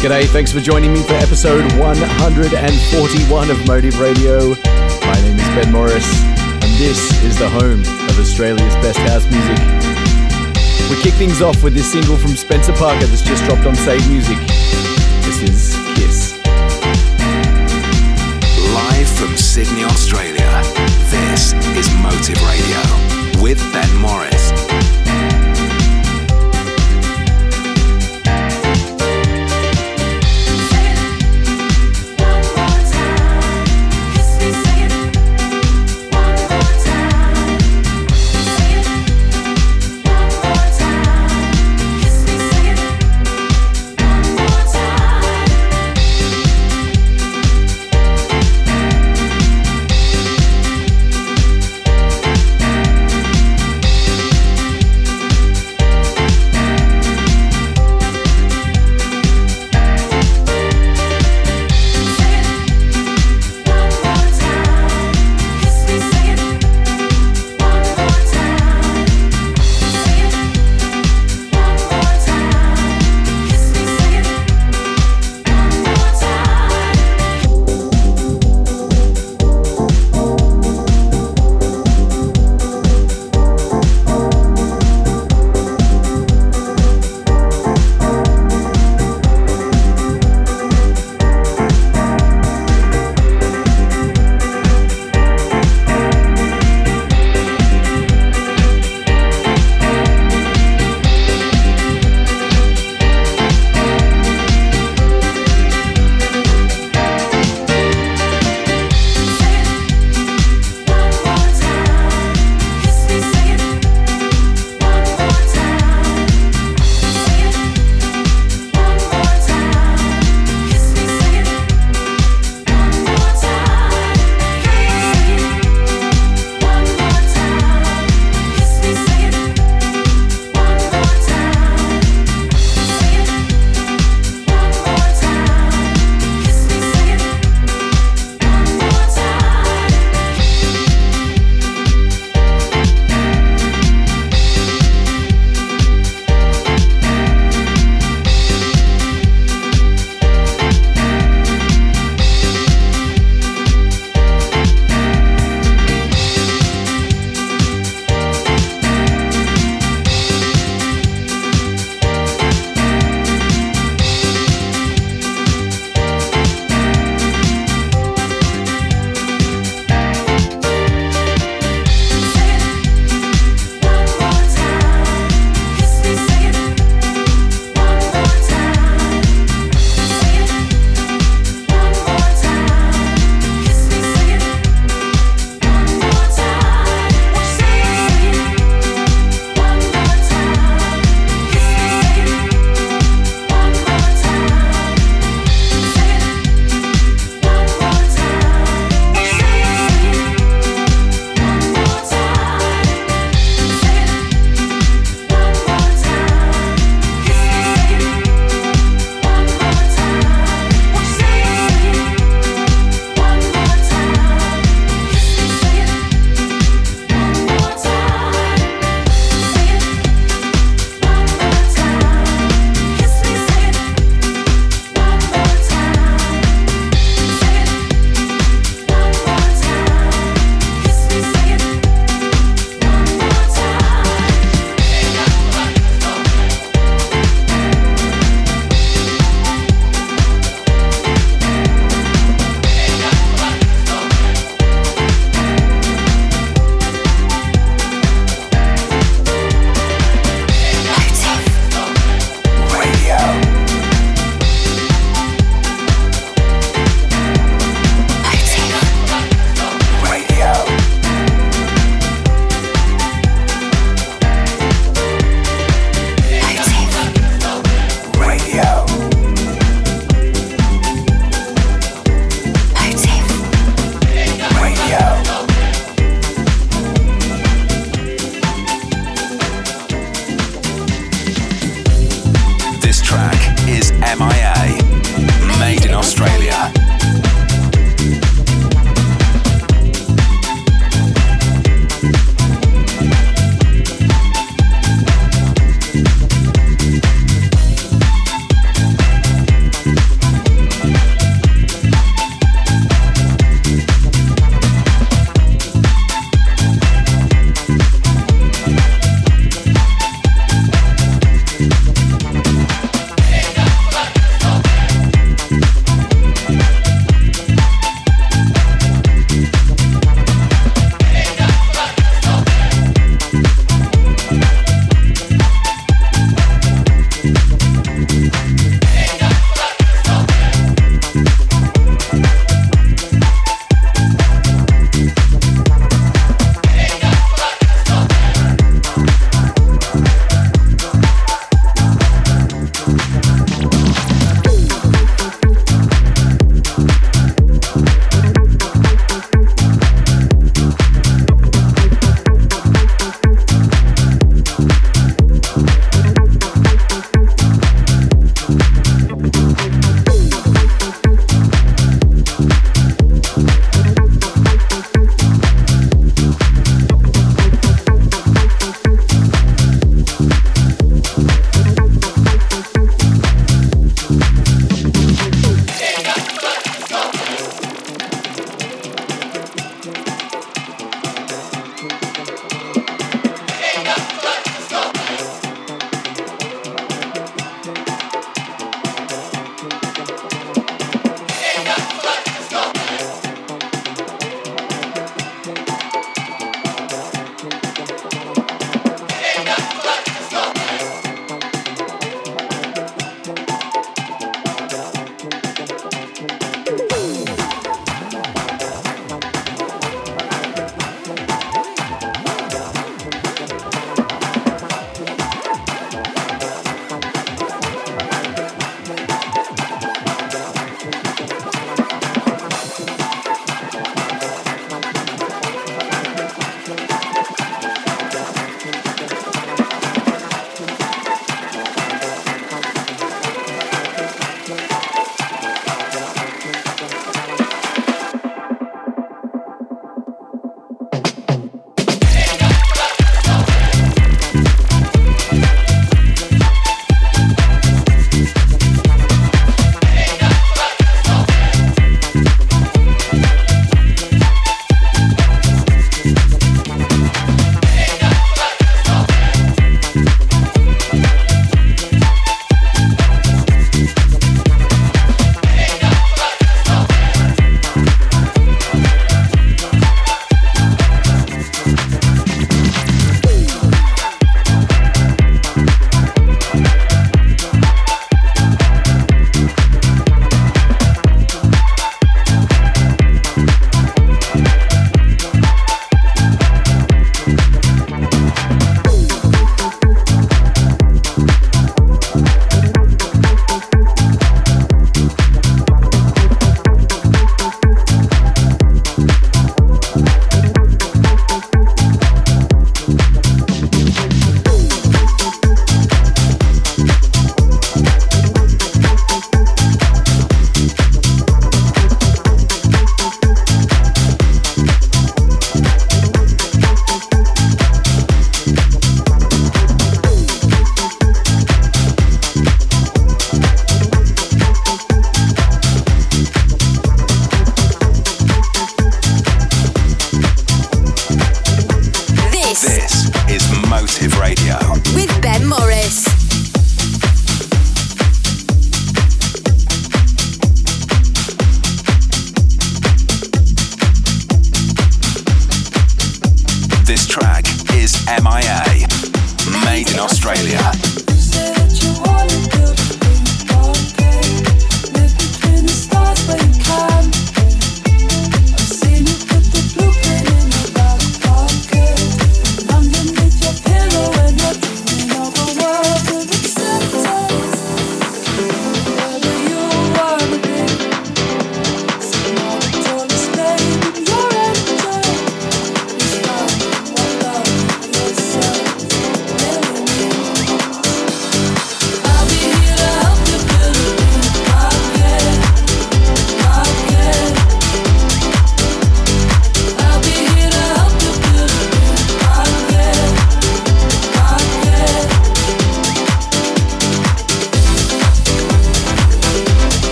G'day, thanks for joining me for episode 141 of Motive Radio. My name is Ben Morris, and this is the home of Australia's best house music. We kick things off with this single from Spencer Parker that's just dropped on Save Music. This is Kiss. Live from Sydney, Australia, this is Motive Radio with Ben Morris.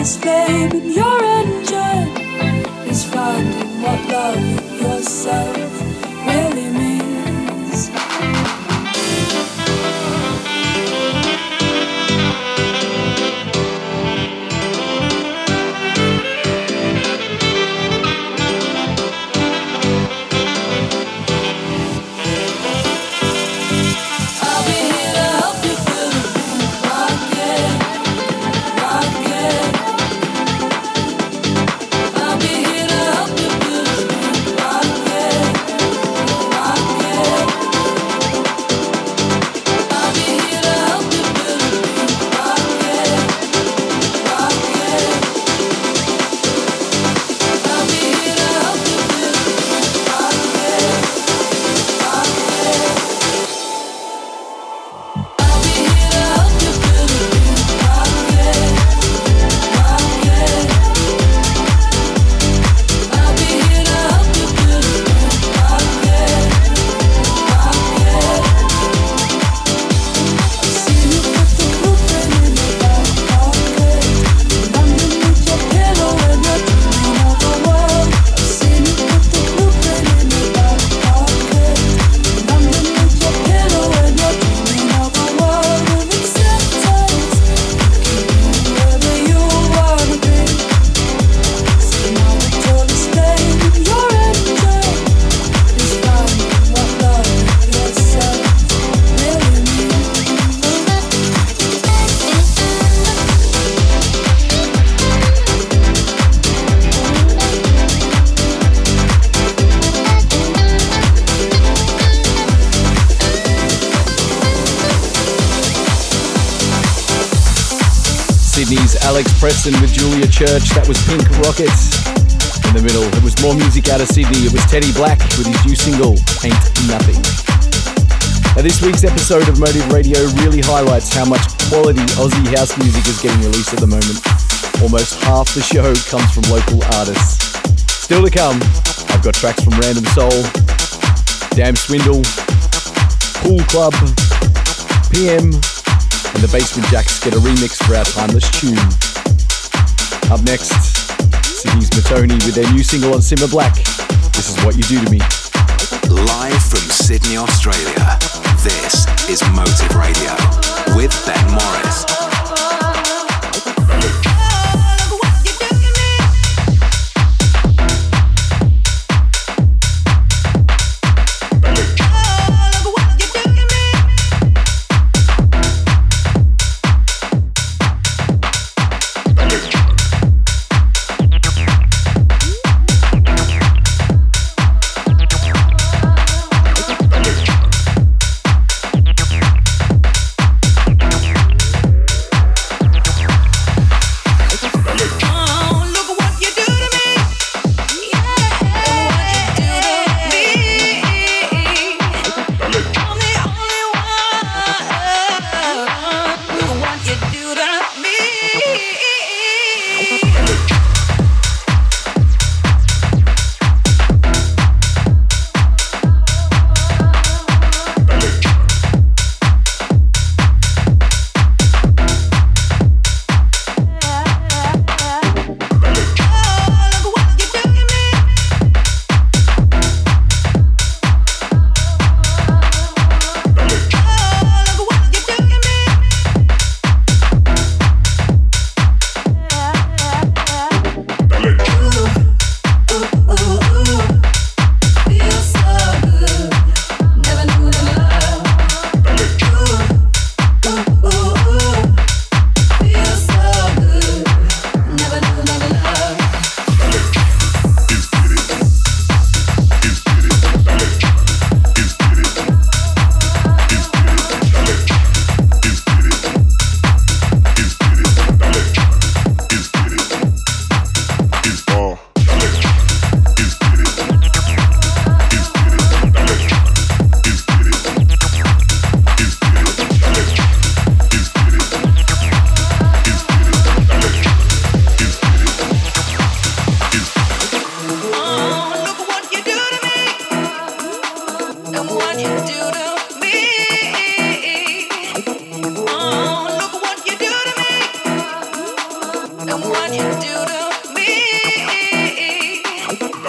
his flame in your engine. He's finding what love in yourself really means. With Julia Church, that was Pink Rockets. In the middle, it was more music out of Sydney. It was Teddy Black with his new single, Ain't Nothing. Now, this week's episode of Motive Radio really highlights how much quality Aussie house music is getting released at the moment. Almost half the show comes from local artists. Still to come, I've got tracks from Random Soul, Damn Swindle, Pool Club, PM, and the Basement Jaxx get a remix for our timeless tune. Up next, Sydney's Matoni with their new single on Simba Black. This is What You Do To Me. Live from Sydney, Australia, this is Motive Radio with Ben Morris.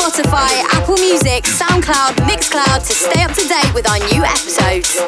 Spotify, Apple Music, SoundCloud, Mixcloud to stay up to date with our new episodes.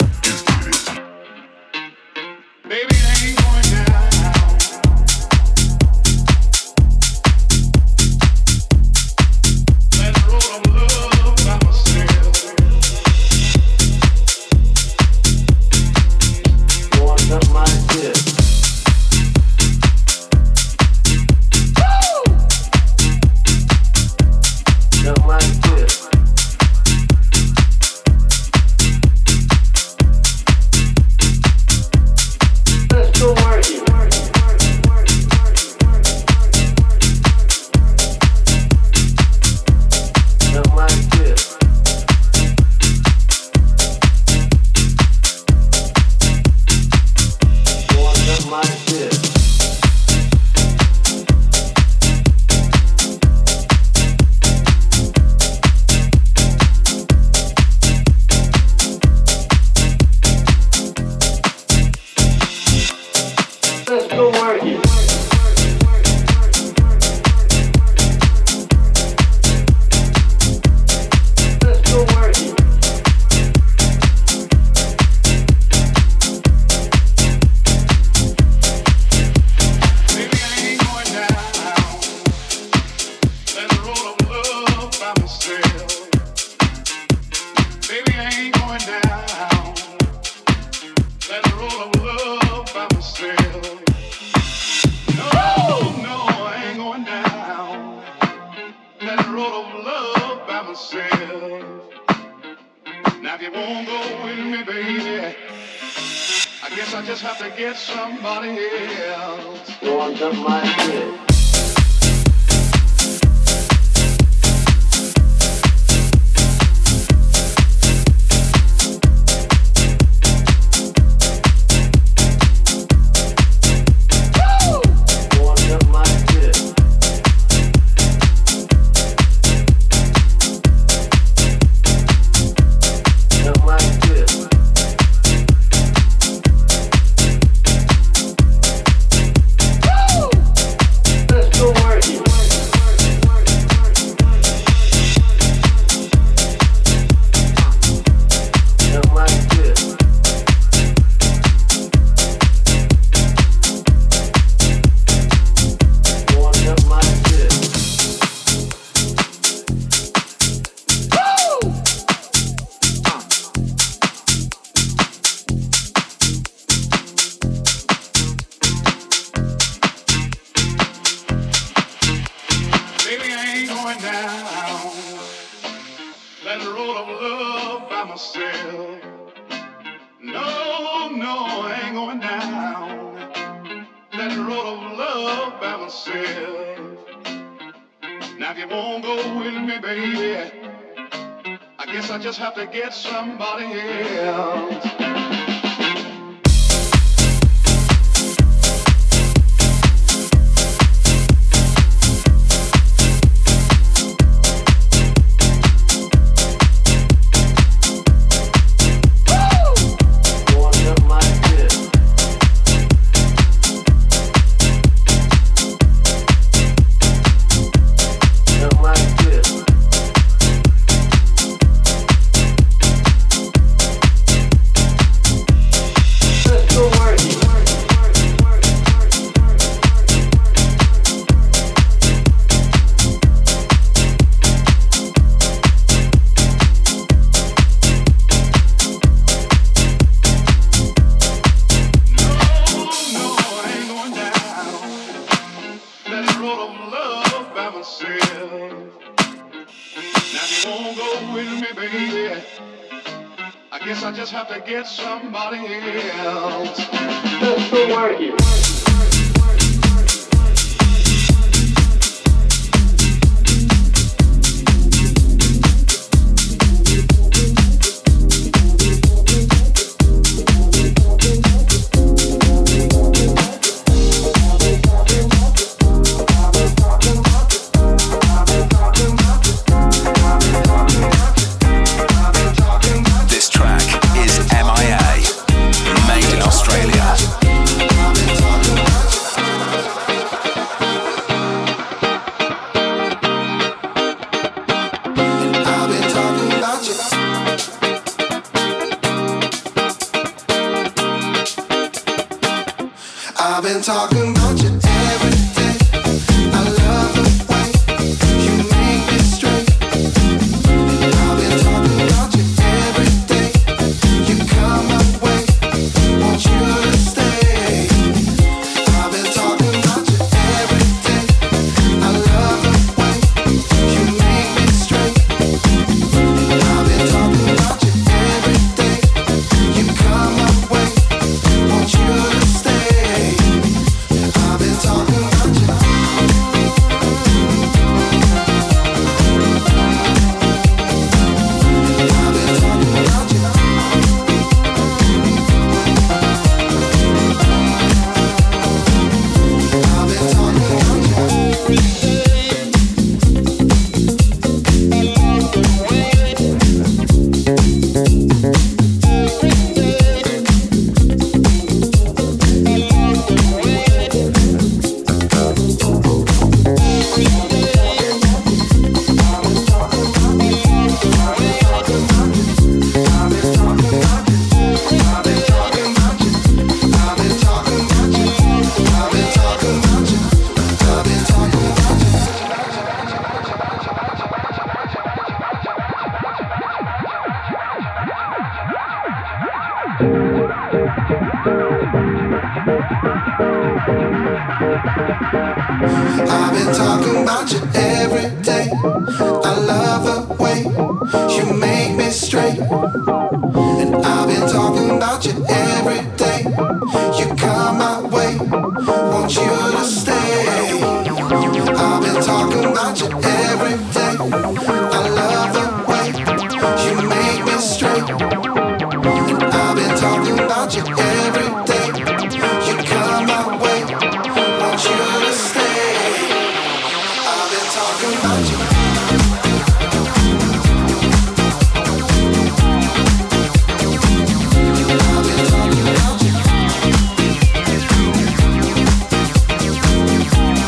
Australia. I've been talking about you every day. I love the way you make me straight. I've been talking about you every day. You come my way, want you to stay. I've been talking about you every day. I love the way you make me straight. I've been talking about you every day. You come my way, want you to stay. I've been talking about you every day. I love the way you make me straight. And I've been talking about you every day. You come my way, want you to stay. I've been talking about you every day. I love the way you make me straight. And I've been talking about you every day. You come my way, want you to stay.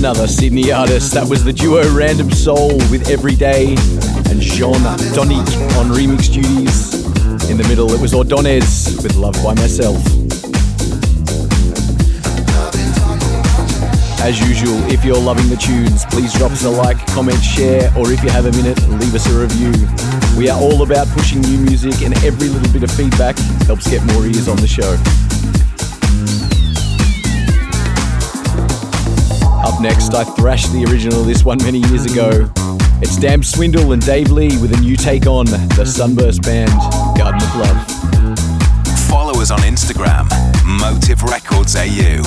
Another Sydney artist. That was the duo Random Soul with Everyday and Jean Doniz on remix duties. In the middle, it was Ordonez with Love By Myself. As usual, if you're loving the tunes, please drop us a like, comment, share, or if you have a minute, leave us a review. We are all about pushing new music, and every little bit of feedback helps get more ears on the show. Next, I thrashed the original of this one many years ago. It's Damn Swindle and Dave Lee with a new take on the Sunburst Band, Garden of Love. Follow us on Instagram, Motive Records AU.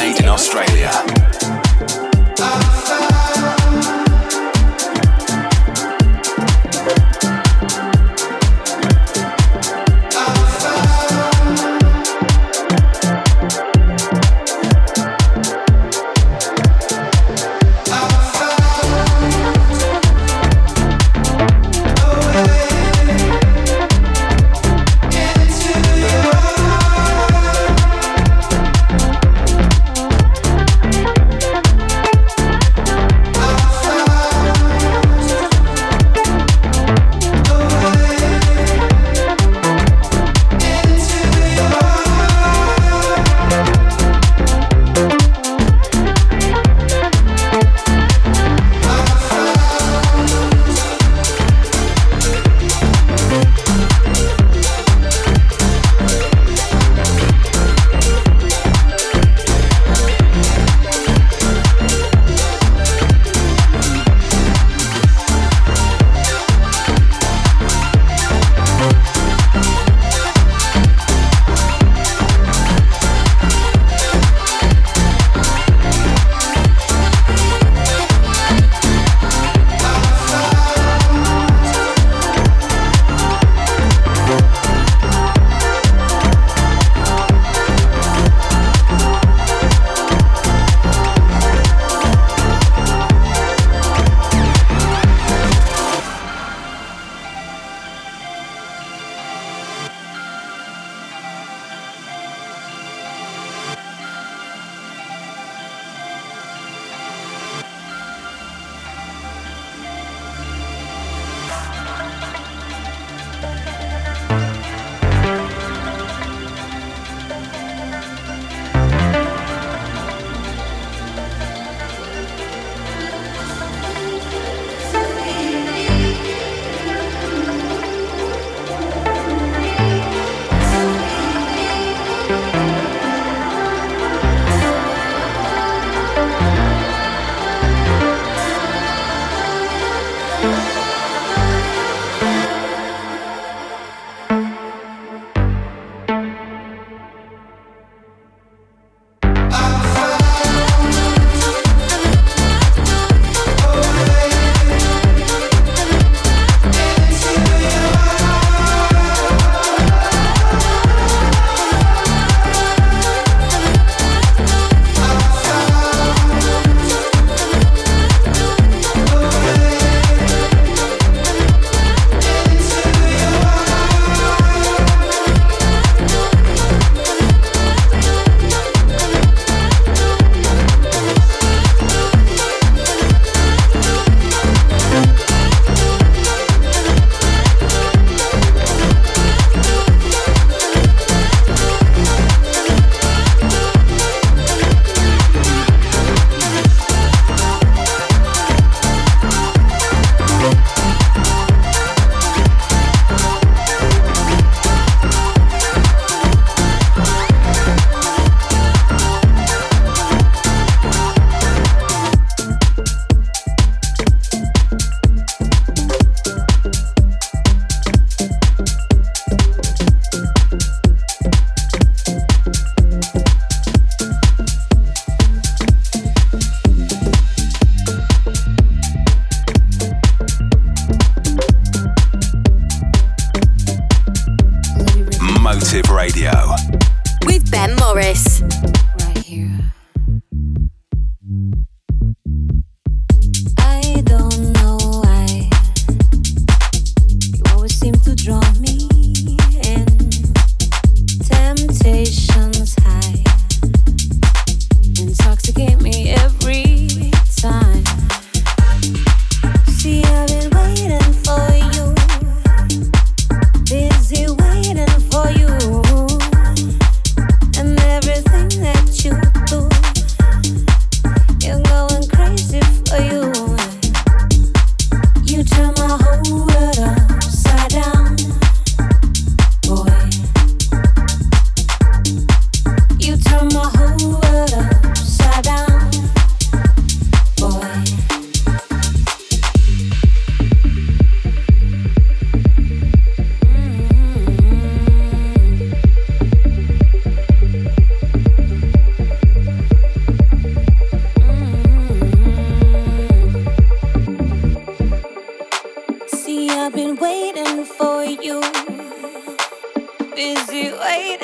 made in Australia.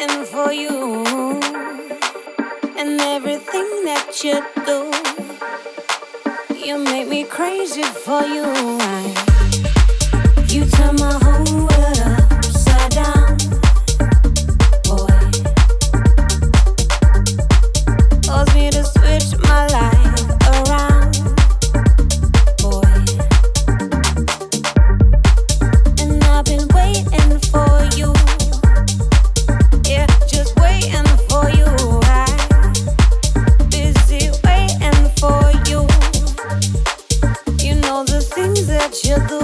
and for you, and everything that you do, you make me crazy for you. You turn my whole world upside down. Force me to switch my life around, boy. And I've been waiting for you. Yeah, just waiting for you. I'm busy waiting for you. You know the things that you do.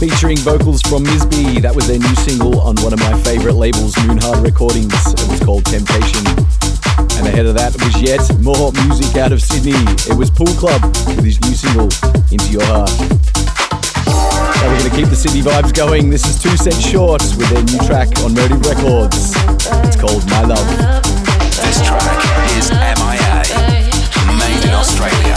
Featuring vocals from Misby. That was their new single on one of my favorite labels, Moonhard Recordings. It was called Temptation. And ahead of that was yet more music out of Sydney. It was Pool Club with his new single, Into Your Heart. So we're going to keep the Sydney vibes going. This is 2 Cent Shorts with their new track on Motive Records. It's called My Love. This track is MIA, made in Australia.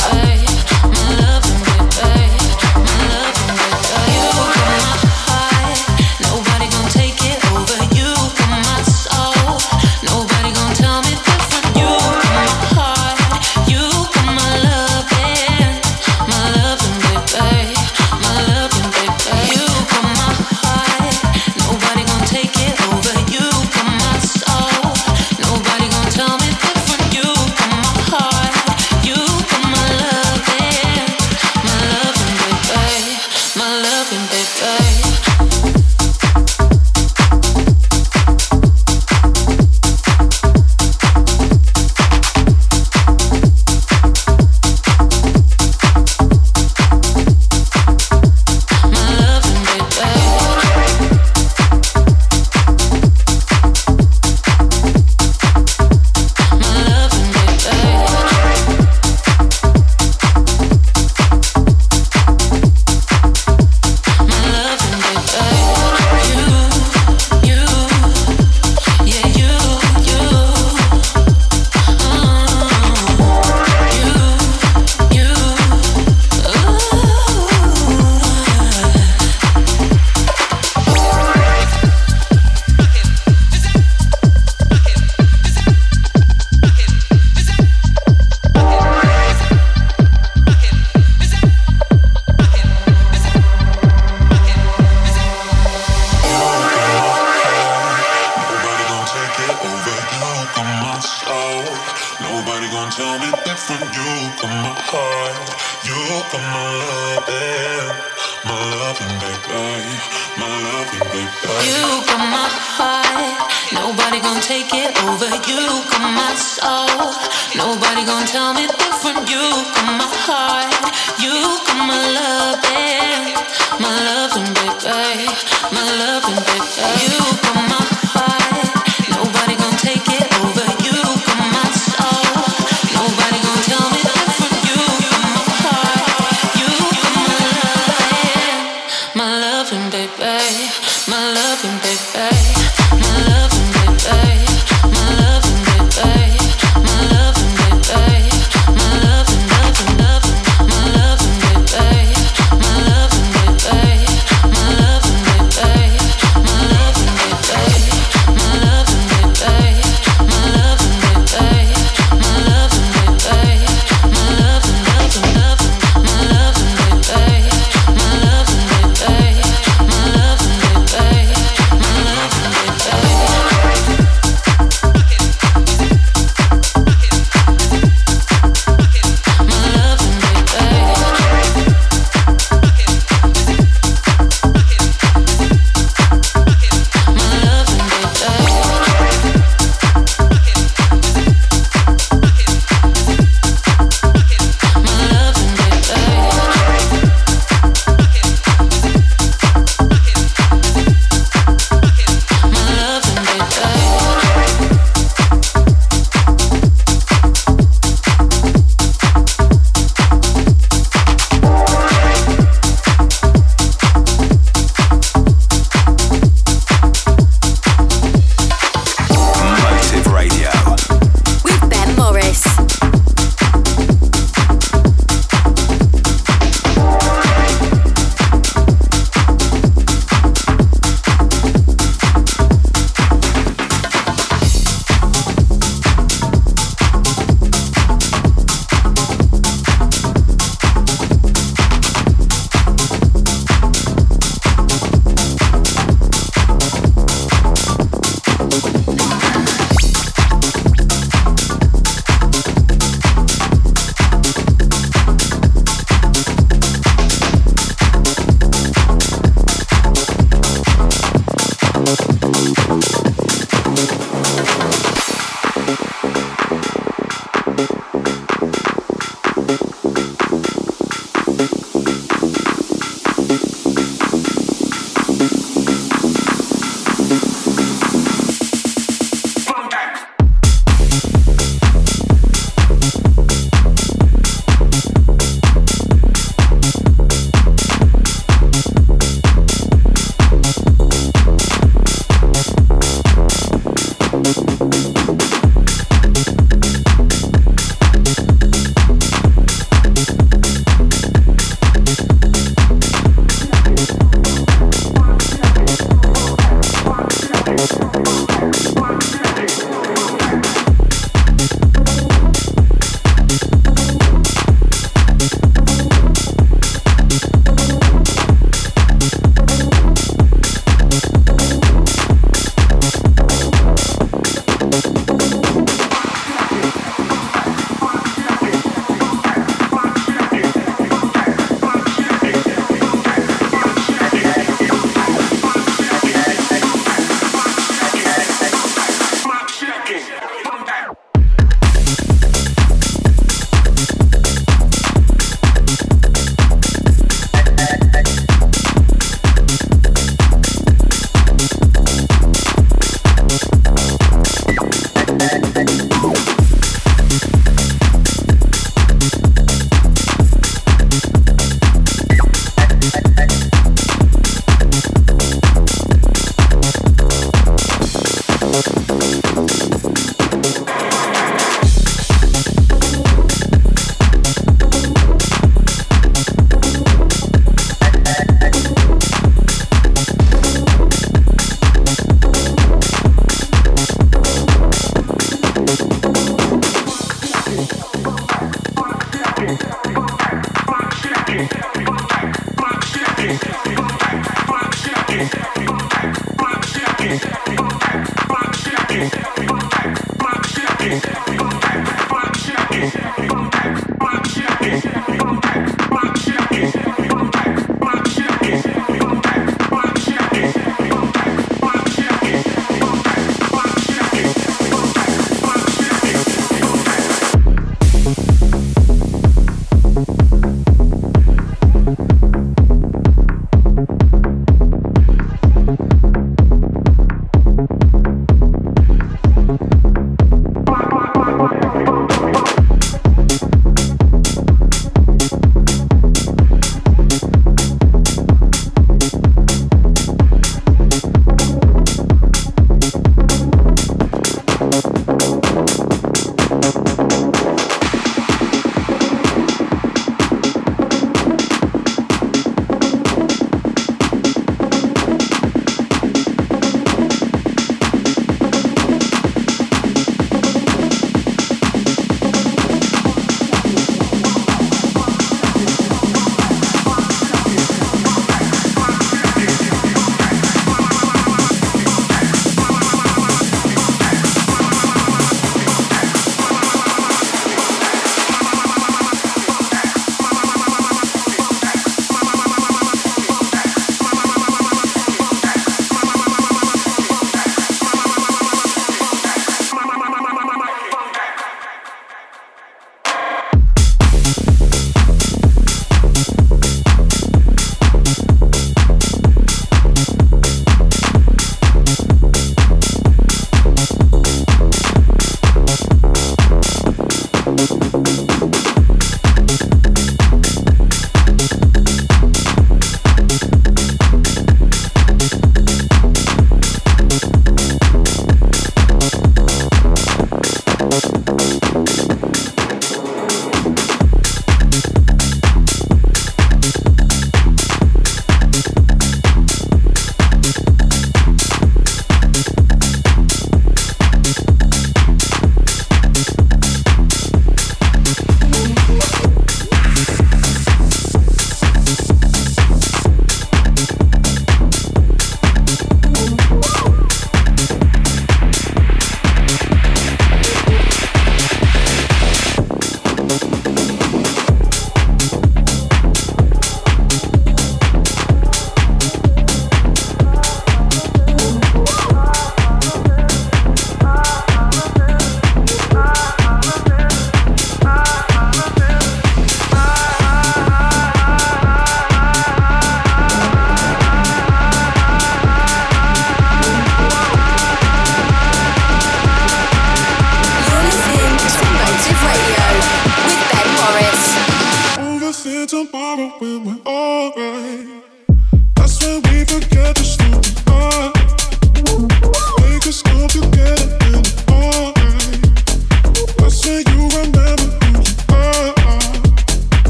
Baby.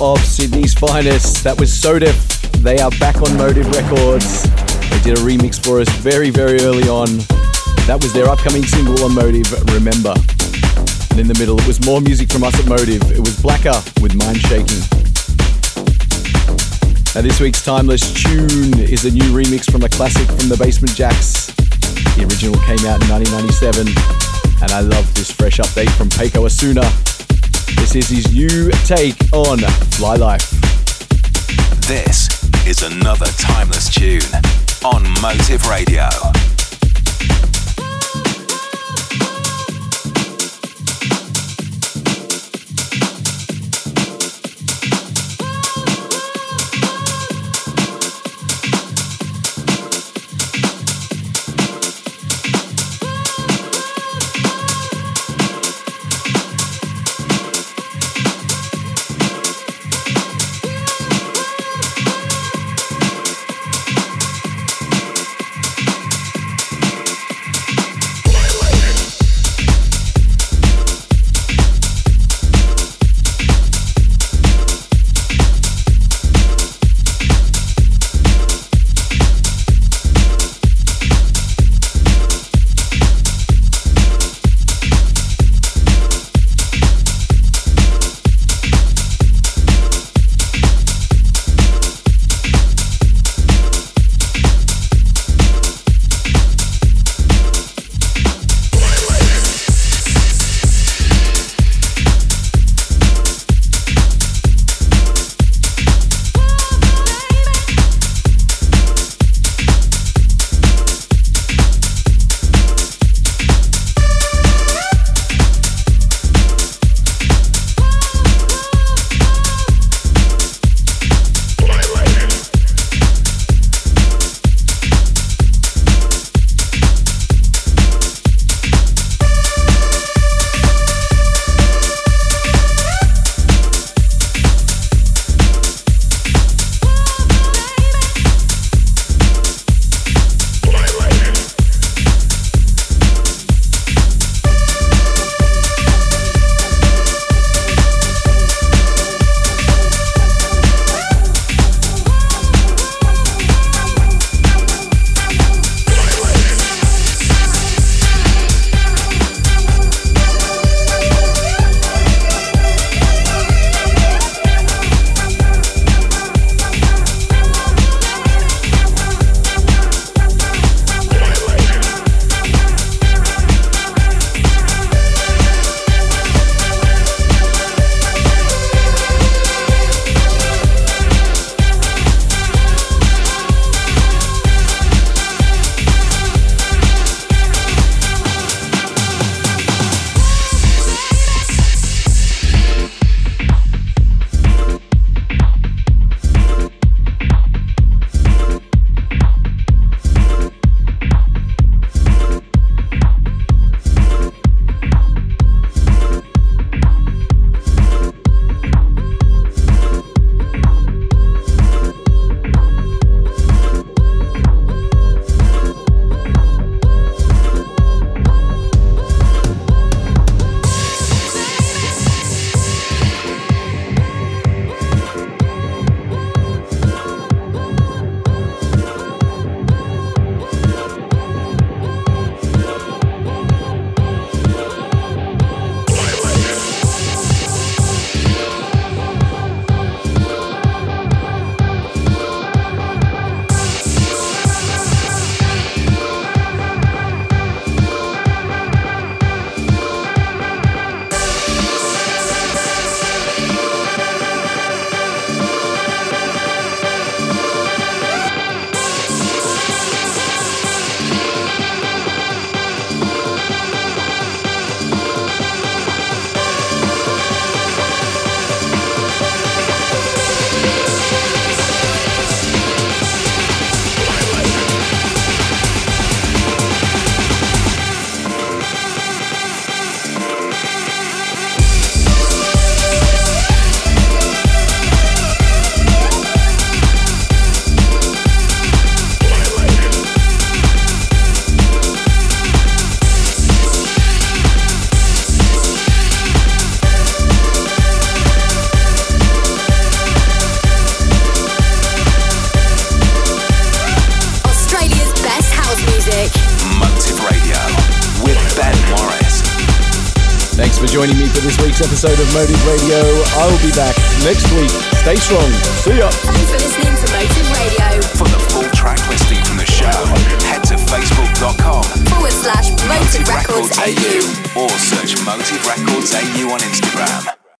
of Sydney's finest. That was So Def. They are back on Motive Records. They did a remix for us very, very early on. That was their upcoming single on Motive, Remember. And in the middle, it was more music from us at Motive. It was Blacker with Mind Shaking. Now this week's Timeless Tune is a new remix from a classic from the Basement Jaxx. The original came out in 1997. And I love this fresh update from Peko Asuna. This is his new take on Fly Life. This is another timeless tune on Motive Radio. week's episode of Motive Radio. I will be back next week. Stay strong. See ya. Thanks for listening to Motive Radio. For the full track listing from the show, head to facebook.com/Motive Records AU or search Motive Records AU on Instagram.